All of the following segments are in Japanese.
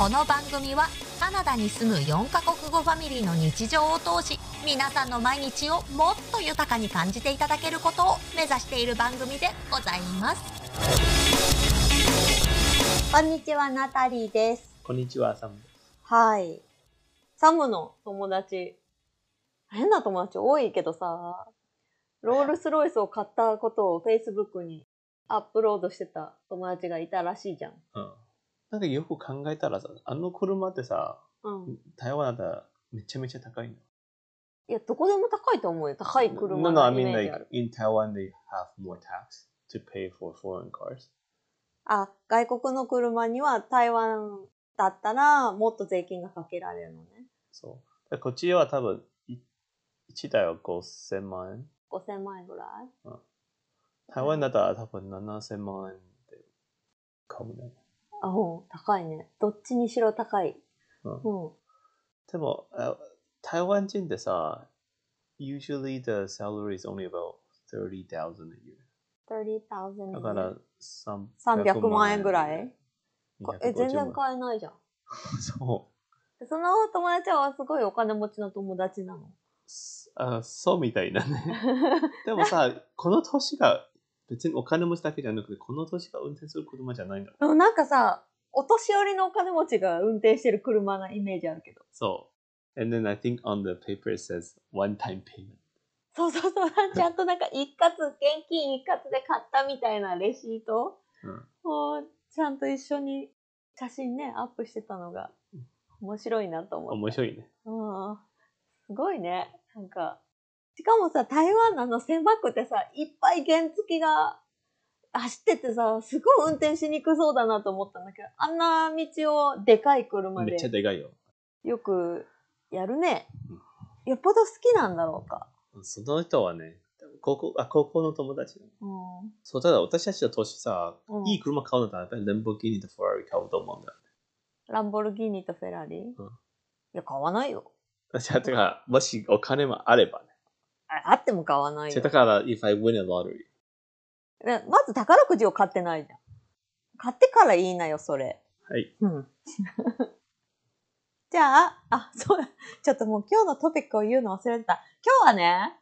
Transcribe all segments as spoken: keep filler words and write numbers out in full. この番組はカナダに住むよんカ国語ファミリーの日常を通し、皆さんの毎日をもっと豊かに感じていただけることを目指している番組でございます。こんにちは、ナタリーです。こんにちは、サムです。はい、サムの友達、変な友達多いけどさ、ロールスロイスを買ったことを Facebook にアップロードしてた友達がいたらしいじゃん。うん。なんかよく考えたらさ、あの車ってさ、うん、台湾だったらめちゃめちゃ高いの。いや、どこでも高いと思うよ。高い車のイメージある。No, no, I mean like in Taiwan they have more tax to pay for foreign cars. あ、外国の車には台湾だったらもっと税金がかけられるのね。そう。こっちは多分いちだいはごせんまんえん。ごせんまんえんぐらい。うん。台湾だったら多分ななせんまんえんで買うんだね。あ、うん、高いね。どっちにしろ高い。うん。うん、でも、台湾人ってさ、usually the salary is only about thirty thousand a year。thirty thousand だからさんびゃくまんえんぐらい。え、全然買えないじゃん。そう。その友達はすごいお金持ちの友達なの。あ、そうみたいなね。でもさ、この年が別にお金持ちだけじゃなくて、この年が運転する車じゃないんだろう。なんかさ、お年寄りのお金持ちが運転してる車なイメージあるけど。そう。And then I think on the paper it says one time payment。そうそうそう。ちゃんとなんか一括、現金一括で買ったみたいなレシートを、うん、ちゃんと一緒に写真ね、アップしてたのが面白いなと思って。面白いね。うん。すごいね。なんか、しかもさ、台湾のあの狭くてさ、いっぱい原付が走っててさ、すごい運転しにくそうだなと思ったんだけど、あんな道をでかい車で。めっちゃでかいよ。よくやるね。よっぽど好きなんだろうか。その人はね、高校、あ、高校の友達だね。うん。そう、ただ私たちの年さ、うん、いい車買うのだったら、ランボルギーニとフェラーリ買うと思うんだよね。ランボルギーニとフェラーリ、うん、いや、買わないよ。だから、もしお金もあればね。あ, あっても買わないよ。だから、if I win a lottery。まず宝くじを買ってないじゃん。買ってから言いなよ、それ。はい。うん。じゃあ、あ、そう、ちょっともう今日のトピックを言うの忘れてた。今日はね、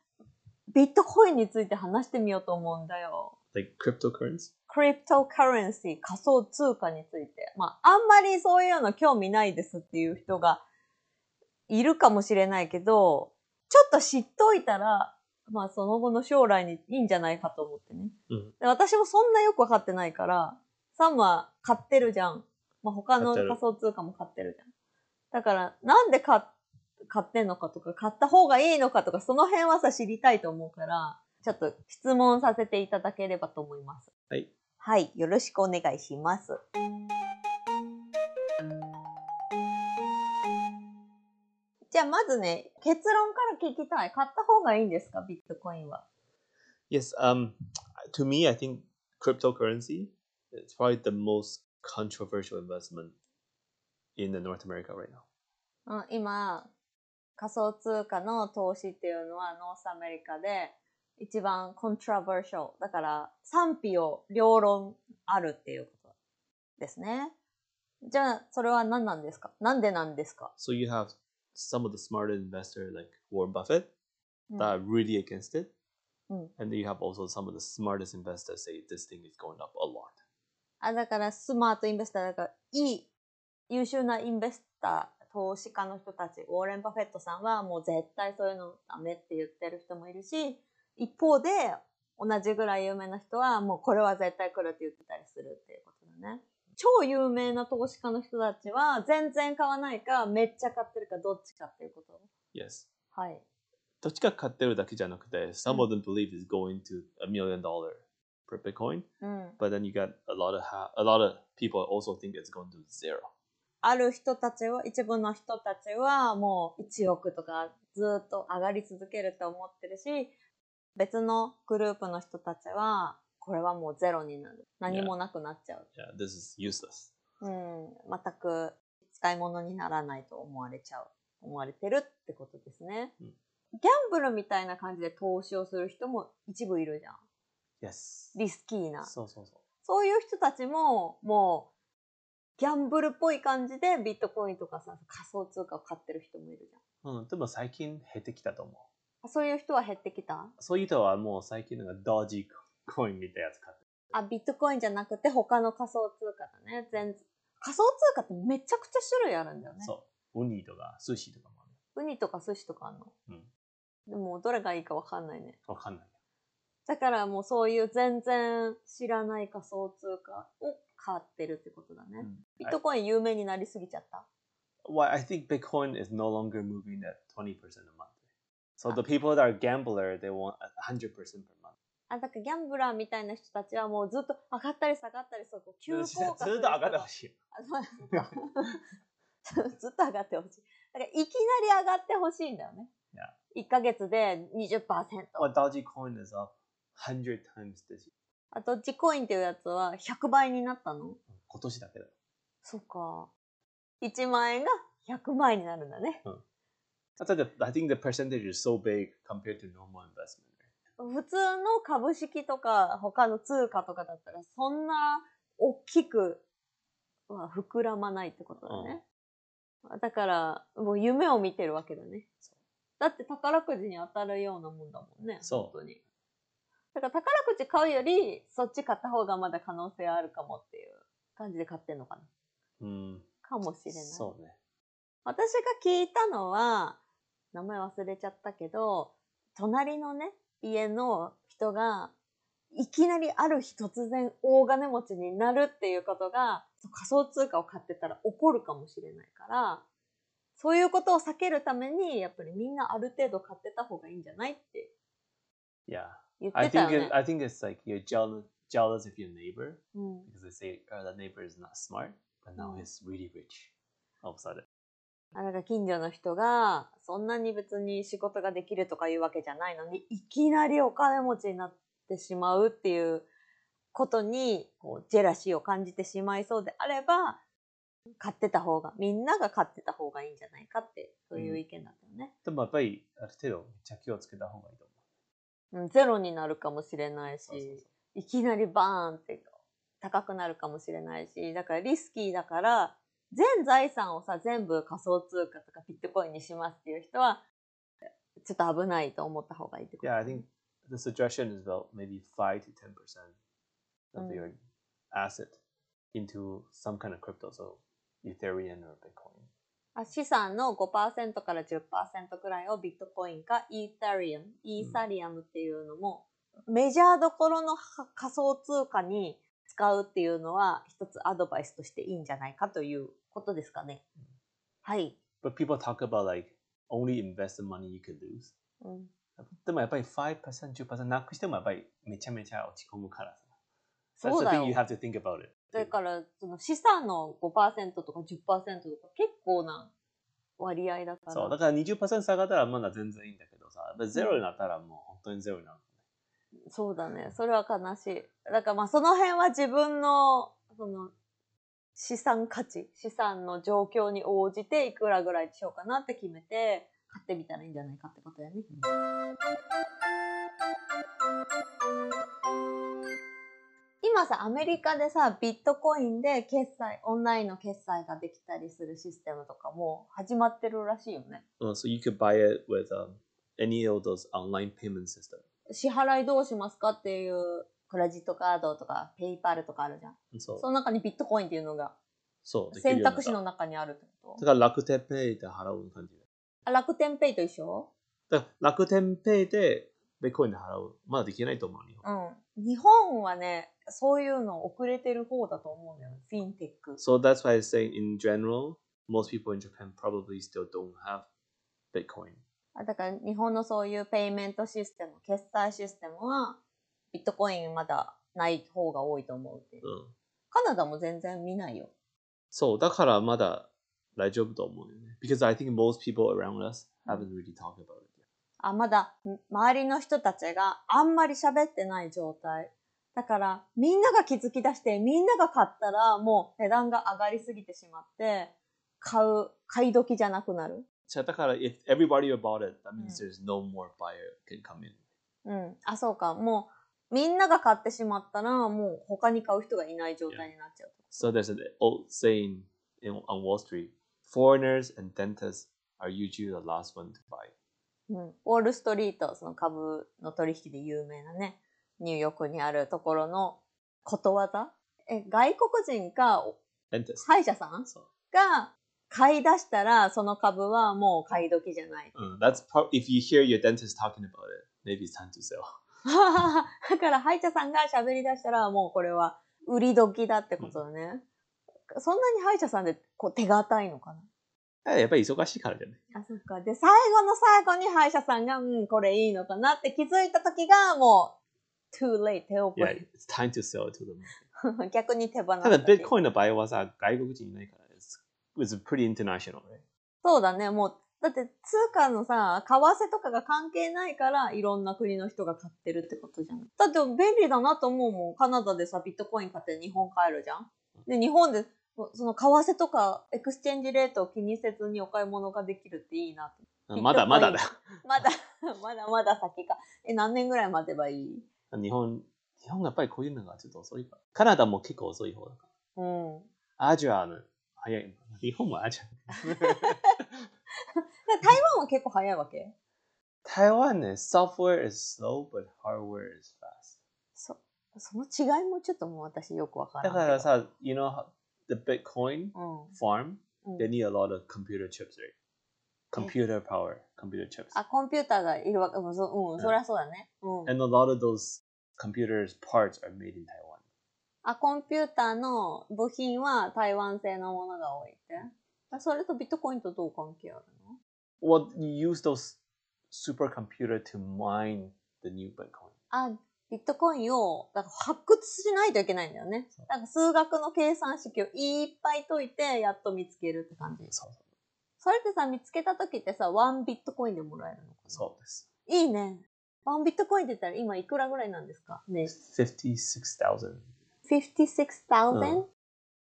ビットコインについて話してみようと思うんだよ。Like cryptocurrency? Cryptocurrency、仮想通貨について。まあ、あんまりそういうの興味ないですっていう人が、いるかもしれないけど、ちょっと知っといたら、まあその後の将来にいいんじゃないかと思ってね。うん、で私もそんなよくわかってないから、サムは買ってるじゃん。まあ他の仮想通貨も買ってるじゃん。だからなんで買ってんのかとか、買った方がいいのかとか、その辺はさ知りたいと思うから、ちょっと質問させていただければと思います。はい。はい、よろしくお願いします。じゃあまずね、結論から聞きたい。買った方がいいんですか、ビットコインは。Yes, um, to me, I think cryptocurrency is probably the most controversial investment in the North America right now. 今、仮想通貨の投資っていうのはノースアメリカで一番コントラバーシャル。だから賛否を両論あるっていうことですね。じゃあそれは何なんですか？なんでなんですか？ So you have some of the smarter investors like Warren Buffett that are really against it. And then you have also some of the smartest investors say this thing is going up a lot. あ、だからスマートインベスターだからいい優秀なインベスター投資家の人たち、ウォーレン・バフェットさんはもう絶対そういうのダメって言ってる人もいるし、一方で同じぐらい有名な人はもうこれは絶対来るって言ってたりするっていうことだね。超有名な投資家の人たちは全然買わないかめっちゃ買ってるかどっちかっていうこと。 Yes、はい、どっちか買ってるだけじゃなくて Some of them believe it's going to a million dollar per Bitcoin、うん、But then you got a lot of, ha- a lot of people also think it's going to zero。 ある人たちは、一部の人たちはもういちおくとかずっと上がり続けると思ってるし、別のグループの人たちはこれはもうゼロになる。何もなくなっちゃう。Yeah. Yeah, this is useless. うん、全く使い物にならないと思われちゃう。思われてるってことですね。うん、ギャンブルみたいな感じで投資をする人も一部いるじゃん。Yes. リスキーな。そうそうそう。そういう人たちももギャンブルっぽい感じでビットコインとかさ、仮想通貨を買ってる人もいるじゃん。うん、でも最近減ってきたと思う。そういう人は減ってきた？そういう人はもう最近なんかドージコインみたいなやつ買ってる。あ、ビットコインじゃなくて他の仮想通貨だね。全仮想通貨ってめちゃくちゃ種類あるんだよね。そう。ウニとか寿司とかもある。ウニとか寿司とかあるの。うん。でもどれがいいかわかんないね。わかんないね。だからもうそういう全然知らない仮想通貨を買ってるってことだね。うん、ビットコイン有名になりすぎちゃった。 Well, I think Bitcoin is no longer moving at twenty percent a month. So the people that are gambler, they want one hundred percent per month. あ、だからギャンブラーみたいな人たちはもうずっと上がったり下がったり、そうこう急降下する人がずっと上がってほしい。ずっと上がってほしい。だからいきなり上がってほしいんだよね。Yeah. いっかげつで twenty percent。Well, Doge coin is up one hundred times this year. あと、ドッジコインっていうやつはひゃくばいになったの？今年だけだよ。そうか。いちまん円がひゃくまん円になるんだね。うん。I think the percentage is so big compared to normal investment. 普通の株式とか他の通貨とかだったらそんな大きくは膨らまないってことだね。うん、だから、もう夢を見てるわけだね。だって宝くじに当たるようなもんだもんね。そう。本当に。だから宝くじ買うよりそっち買った方がまだ可能性あるかもっていう感じで買ってんのかな。うん。かもしれない。そうね。私が聞いたのは、名前忘れちゃったけど、隣のね、家の人がいきなりある日突然大金持ちになるっていうことが仮想通貨を買ってたら起こるかもしれないから、そういうことを避けるためにやっぱりみんなある程度買ってた方がいいんじゃないって。いや。I think it, I think it's like you're jealous jealous of your neighbor、うん、because they say、oh, that neighbor is not smart, but now he's really rich. All of a sudden. あ、なんか近所の人がそんなに別に仕事ができるとかいうわけじゃないのにいきなりお金持ちになってしまうっていうことにこうジェラシーを感じてしまいそうであれば買ってた方がみんなが買ってた方がいいんじゃないかってそういう意見だったよね。うん、でもやっぱりある程度めっちゃ気をつけた方がいいと思う。ゼロになるかもしれないし、そうそうそう、いきなりバーンって高くなるかもしれないし、だからリスキーだから、全財産をさ、全部仮想通貨とかビットコインにしますっていう人は、ちょっと危ないと思った方がいいってことね。Yeah, I think the suggestion is about maybe five to ten percent of your asset into some kind of crypto, so Ethereum or Bitcoin. 資産の ごパーセント から じゅっパーセント くらいをビットコインか Ethereum、イーサリアムっていうのもメジャーどころの仮想通貨に使うっていうのは一つアドバイスとしていいんじゃないかということですかね。うん、はい。But people talk about like only invest the money you could lose、うん。でもやっぱり five percent、ten percent なくしてもやっぱりめちゃめちゃ落ち込むからさ。そうだよ。That's the thing you have to think about it.だからその資産の ごパーセント とか じゅっパーセント とか結構な割合だから。そう、だから にじゅっパーセント 下がったらまだ全然いいんだけどさ、ゼロになったらもう本当にゼロになる、ね。そうだね、それは悲しい。だからまあその辺は自分のその資産価値、資産の状況に応じていくらぐらいにしようかなって決めて買ってみたらいいんじゃないかってことやね。今さ、アメリカでさ、ビットコインで決済、オンラインの決済ができたりするシステムとかも始まってるらしいよね。うん、so you could buy it with、um, any of those online payment system。支払いどうしますかっていうクレジットカードとかペイパルとかあるじゃん。そう。その中にビットコインっていうのが選択肢の中にあるってこと。だから楽天ペイで払う感じ。あ、楽天ペイと一緒？だから楽天ペイでビットコインで払う。まだできないと思う。日本。うん。日本はね、そういうの遅れてる方だと思うんだよね。フィンテック。So that's why I say in general, most people in Japan probably still don't have Bitcoin. あ、だから日本のそういうペイメントシステム、決済システムはビットコインまだない方が多いと思うっていう。うん。カナダも全然見ないよ。そう、だからまだ大丈夫と思うよね。Because I think most people around us haven't really talked about it yet. あ、まだ周りの人たちがあんまり喋ってない状態。だからみんなが気づき出してみんなが買ったらもう値段が上がりすぎてしまって買う買い時じゃなくなる。じゃあだから if everybody about it, that means there's no more buyer can come in。 うん、あ、そうか、もみんなが買ってしまったら、もう他に買う人がいない状態になっちゃう。So there's an old saying in, on Wall Street, foreigners and dentists are usually the last one to buy. うん、ウォールストリート、その株の取引で有名なね、ニューヨークにあるところのことわざ。え、外国人か、歯医者さんが買い出したら、その株はもう買い時じゃない。うん、that's part, if you hear your dentist talking about it, maybe it's time to sell. だから歯医者さんが喋り出したら、もうこれは売り時だってことだね。うん、そんなに歯医者さんでこう手堅いのかな。やっぱり忙しいからじゃない。あ、そっか。で、最後の最後に歯医者さんが、うん、これいいのかなって気づいた時が、もう、too late、手遅れ。Yeah, it's time to sell to them. 逆に手放す。ただ、Bitcoin の場合はさ、外国人いないから、it's pretty international、right? そうだね。もう、だって、通貨のさ、為替とかが関係ないから、いろんな国の人が買ってるってことじゃん。だって、便利だなと思うもん。カナダでさ、ビットコイン買って日本買えるじゃん。で、日本で、その為替とかエクスチェンジレートを気にせずにお買い物ができるっていいなと。まだまだだ。まだまだまだ先か。え、何年ぐらい待てばいい？日本、日本がやっぱりこういうのがちょっと遅いから。カナダも結構遅い方だから。うん。アジアの早い。日本もアジア。台湾は結構早いわけ？台湾ね、software is slow, but hardware is fast. そ、その違いもちょっともう私よくわからない。だからさ、you know the Bitcoin farm, they need a lot of computer chips, right? Computer power, computer chips. あ、コンピューターがいるわけ。うん、そりゃそうだね。うん。And a lot of those computers' parts are made in Taiwan. あ、コンピューターの部品は台湾製のものが多いって。それとビットコインとどう関係あるの？ Well, you use those supercomputer to mine the new Bitcoin. あ、ビットコインをだから発掘しないといけないんだよね。なんか数学の計算式をいっぱい解いてやっと見つけるって感じ。そうそう。それってさ、見つけた時ってさ、ワンビットコインでもらえるのかな？そうです。いいね。ワンビットコインって言ったら今いくらぐらいなんですかね。fifty-six thousand。fifty-six thousand？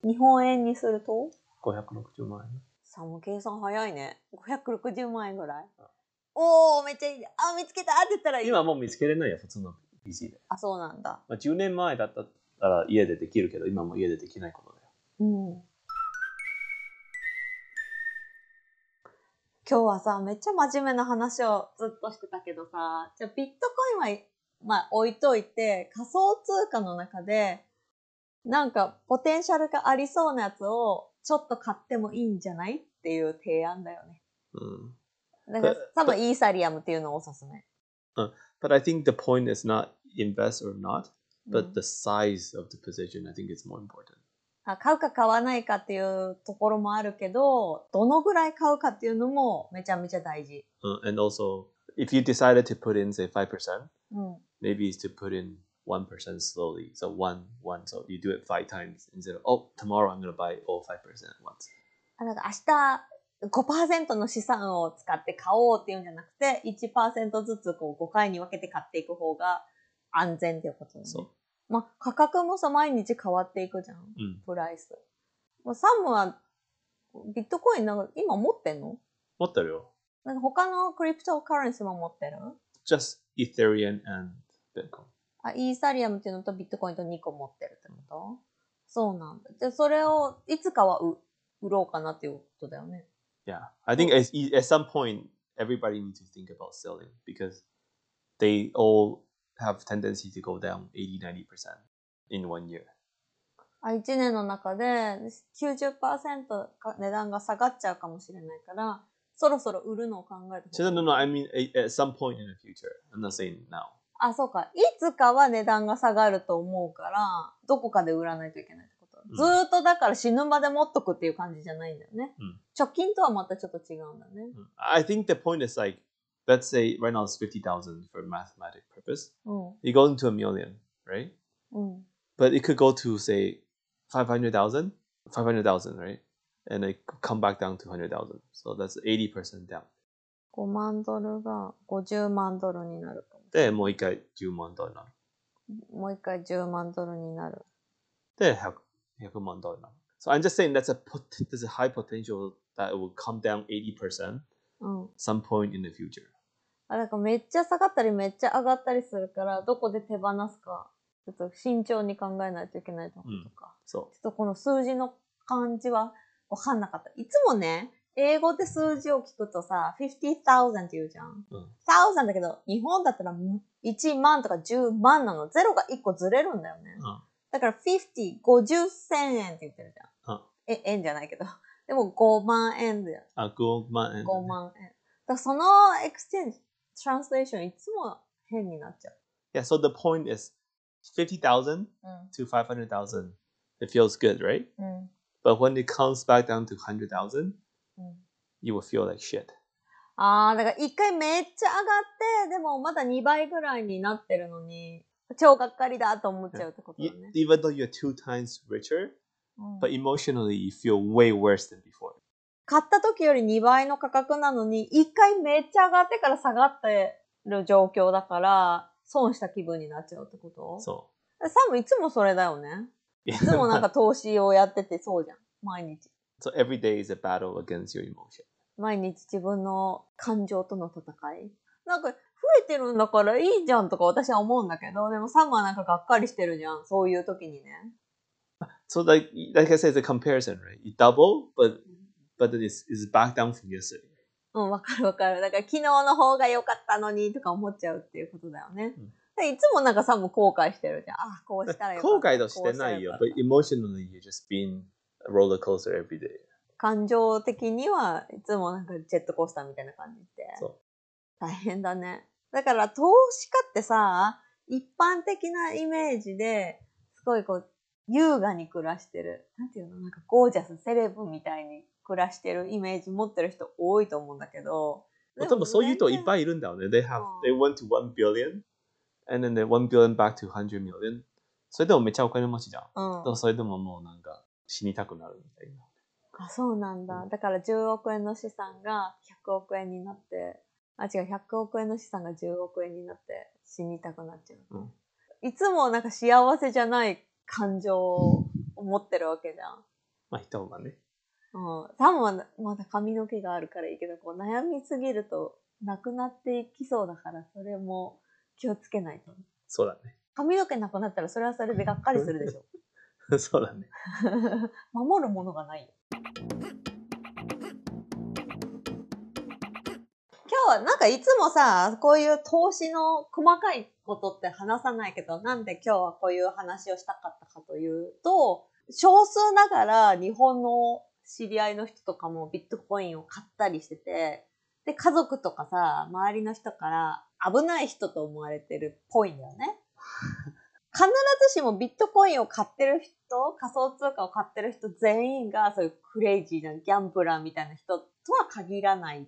日本円にすると？ごひゃくろくじゅうまんえん。さあ、もう計算早いね。ごひゃくろくじゅうまんえんぐらい。おー、めっちゃいい。あ、見つけたって言ったらいい。今もう見つけれないよ、普通の。あ、そうなんだ。まあ、じゅうねんまえだったら家でできるけど、今も家でできないことだよ。うん。今日はさ、めっちゃ真面目な話をずっとしてたけどさ、じゃあビットコインは、まあ、置いといて、仮想通貨の中で、なんかポテンシャルがありそうなやつをちょっと買ってもいいんじゃないっていう提案だよね。うん。だから多分イーサリアムっていうのをおすすめ。うん。But I think the point is not invest or not, but、うん、the size of the position, I think it's more important. あ、買うか買わないかっていうところもあるけど、どのぐらい買うかっていうのもめちゃめちゃ大事。Uh, and also, if you decided to put in, say, five percent、うん、maybe it's to put in one percent slowly. So one, one. So you do it five times instead of, oh, tomorrow I'm going to buy all five percent at once. あ、なんか明日、ごパーセント の資産を使って買おうっていうんじゃなくて いちパーセント ずつこうごかいに分けて買っていく方が安全っていうことね。そう。まあ価格もさ毎日変わっていくじゃん、うん、プライス。もうサムはビットコインなんか今持ってんの？持ってるよ。なんか他のクリプトカレンシーも持ってる？ Just Ethereum and Bitcoin。あ、イーサリアムっていうのとビットコインとにこ持ってるってこと？うん、そうなんだ。じゃあそれをいつかは売ろうかなっていうことだよね。Yeah, I think at, at some point, everybody needs to think about selling because they all have tendency to go down eighty to ninety percent in one year. あ、いちねんの中で きゅうじゅっパーセント 値段が下がっちゃうかもしれないから、そろそろ売るのを考えて。No, no, no, I mean at some point in the future. I'm not saying now. あ、そうか。いつかは値段が下がると思うから、どこかで売らないといけない。ずーっとだから死ぬまで持っとくっていう感じじゃないんだよね。うん、貯金とはまたちょっと違うんだね。うん、I think the point is like, let's say right now it's fifty thousand for mathematic purpose.、うん、it goes into a million, right?、うん、but it could go to say five hundred thousand, five hundred thousand, right? And it could come back down to one hundred thousand. So that's eighty percent down. ごまんドルがごじゅうまんドルになるかも。で、もう一回じゅうまんドルになる。もう一回じゅうまんドルになる。で、ひゃく。ひゃくまんドルなの。So I'm just saying that's a, that's a high potential that it will come down eighty percent、うん、some point in the future. あ、だからめっちゃ下がったりめっちゃ上がったりするから、どこで手放すか、ちょっと慎重に考えないといけないところとか、うん、そう、ちょっとこの数字の感じは分かんなかった。いつもね、英語で数字を聞くとさ、ごじゅうまんって言うじゃん。うん。せんだけど、日本だったらいちまんとかじゅうまんなの。ゼロがいっこずれるんだよね。うん、だからごじゅう、ごじゅう、せんえんって言ってるじゃん。うん、え、円じゃないけど。でもごまんえんだよ。あ、ごまんえん、ね。ごまんえん。だからそのエクスチェンジ、トランスレーションいつも変になっちゃう。Yeah, so the point is fifty thousand、うん、to five hundred thousand. It feels good, right?、うん、But when it comes back down to one hundred thousand,うん、you will feel like shit. ああ、だからいっかいめっちゃ上がって、でもまだにばいぐらいになってるのに、超がっかりだと思っちゃうってことだね。Even though you're two times richer,、うん、but emotionally you feel way worse than before. 買った時よりにばいの価格なのに、いっかいめっちゃ上がってから下がってる状況だから、損した気分になっちゃうってこと？そう。サムいつもそれだよね。いつもなんか投資をやっててそうじゃん、毎日。So every day is a battle against your emotion. 毎日自分の感情との戦い。なんか増えてるんだからいいじゃんとか私は思うんだけど、でもサムはなんかがっかりしてるじゃん、そういう時にね。So like like I said, it's a comparison, right? You double, but but then it's it's back down from yesterday. うん、わかるわかる。だから昨日の方が良かったのにとか思っちゃうっていうことだよね。うん、いつもなんかサム後悔してるじゃん。あ、こうしたらよかった。後悔としてないよ。But emotionally, you're just being roller coaster every day. 感情的にはいつもなんかジェットコースターみたいな感じで、そう大変だね。だから投資家ってさ、一般的なイメージですごいこう優雅に暮らしてる、なんていうの、なんかゴージャスセレブみたいに暮らしてるイメージ持ってる人多いと思うんだけど、でもそういう人いっぱいいるんだよね。 They have they went to one billion and then they one billion back to one hundred million。 それでもめっちゃお金持ちじゃん、うん、だからそれでももうなんか死にたくなるみたいな。あ、そうなんだ。だからじゅうおくえんの資産がひゃくおくえんになって、あ、違う、ひゃくおくえんの資産がじゅうおくえんになって死にたくなっちゃう。うん、いつもなんか幸せじゃない感情を持ってるわけじゃん。まあ、人もね。うん。サムはまだ髪の毛があるからいいけど、こう悩みすぎるとなくなっていきそうだから、それも気をつけないと。そうだね。髪の毛なくなったらそれはそれでがっかりするでしょ。そうだね。守るものがないよ。今日はなんかいつもさ、こういう投資の細かいことって話さないけど、なんで今日はこういう話をしたかったかというと、少数ながら日本の知り合いの人とかもビットコインを買ったりしてて、で家族とかさ、周りの人から危ない人と思われてるっぽいんだよね。必ずしもビットコインを買ってる人、仮想通貨を買ってる人全員がそういうクレイジーなギャンブラーみたいな人とは限らない。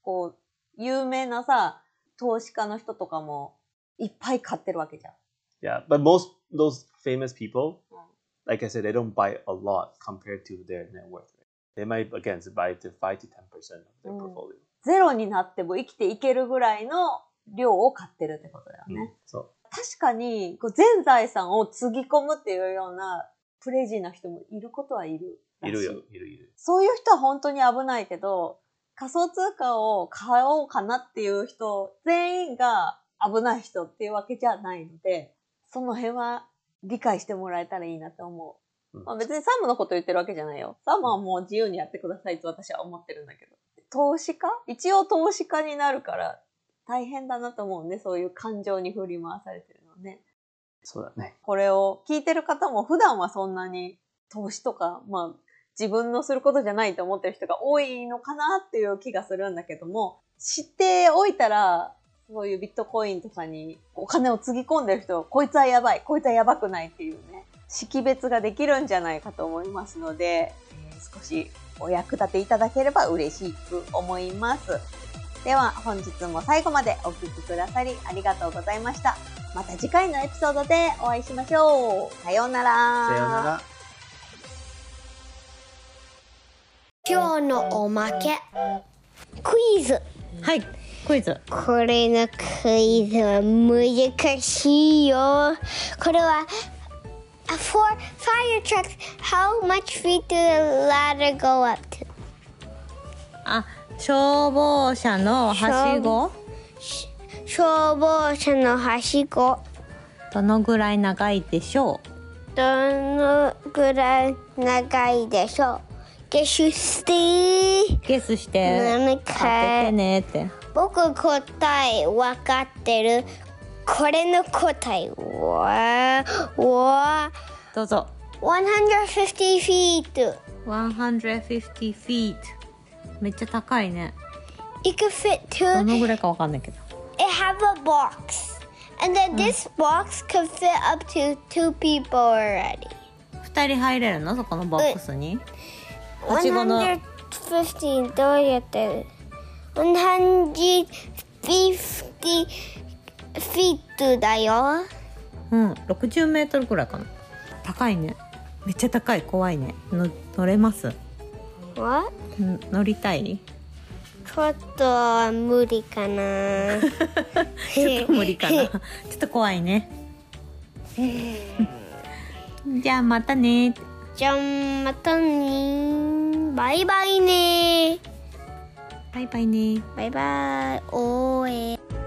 こう、有名なさ、投資家の人とかもいっぱい買ってるわけじゃん。Yeah, but most those famous people, like I said, they don't buy a lot compared to their net worth. They might, again, buy to five to ten percent of their portfolio. ゼロになっても生きていけるぐらいの量を買ってるってことだよね。うん、そう。確かに全財産をつぎ込むっていうようなクレイジーな人もいることはいるらしい。いるよ、いるいる。そういう人は本当に危ないけど、仮想通貨を買おうかなっていう人全員が危ない人っていうわけじゃないので、その辺は理解してもらえたらいいなと思う。うん、まあ、別にサムのこと言ってるわけじゃないよ。サムはもう自由にやってくださいと私は思ってるんだけど。投資家？一応投資家になるから。大変だなと思うね、そういう感情に振り回されてるのね。そうだね。これを聞いてる方も普段はそんなに投資とか、まあ、自分のすることじゃないと思ってる人が多いのかなっていう気がするんだけども、知っておいたらそういうビットコインとかにお金をつぎ込んでる人、こいつはやばい、こいつはやばくないっていうね、識別ができるんじゃないかと思いますので、えー、少しお役立ていただければ嬉しく思います。では本日も最後までお聞きくださりありがとうございました。また次回のエピソードでお会いしましょう。さようなら。さようなら。今日のおまけクイズ。はい、クイズ。これのクイズは難しいよ。これは For fire trucks, how much feet do the ladder go up to? あ。消防車のはしご消防車のはしご。どのぐらい長いでしょう。どのぐらい長いでしょう。ゲスしてゲスして当ててねって。僕答えわかってる。これの答えははどうぞ。ひゃくごじゅうフィート。ひゃくごじゅうフィート。めっちゃ高いね。It could fit two. どのぐらいかわかんないけど。It have a box. And then this box could fit up to two people already. 二人入れるの？そこのボックスに。はしごの。ひゃくごじゅうどうやってる？ひゃくごじゅうフィートだよ。うん、ろくじゅうメートルくらいかな。高いね。めっちゃ高い。怖いね。の乗れます？What？乗りたい？ちょっと無理かな。ちょっと無理かな。ちょっと怖いね。じゃあまたね。じゃあまたね。バイバイね。バイバイね。バイバイ。おーえー。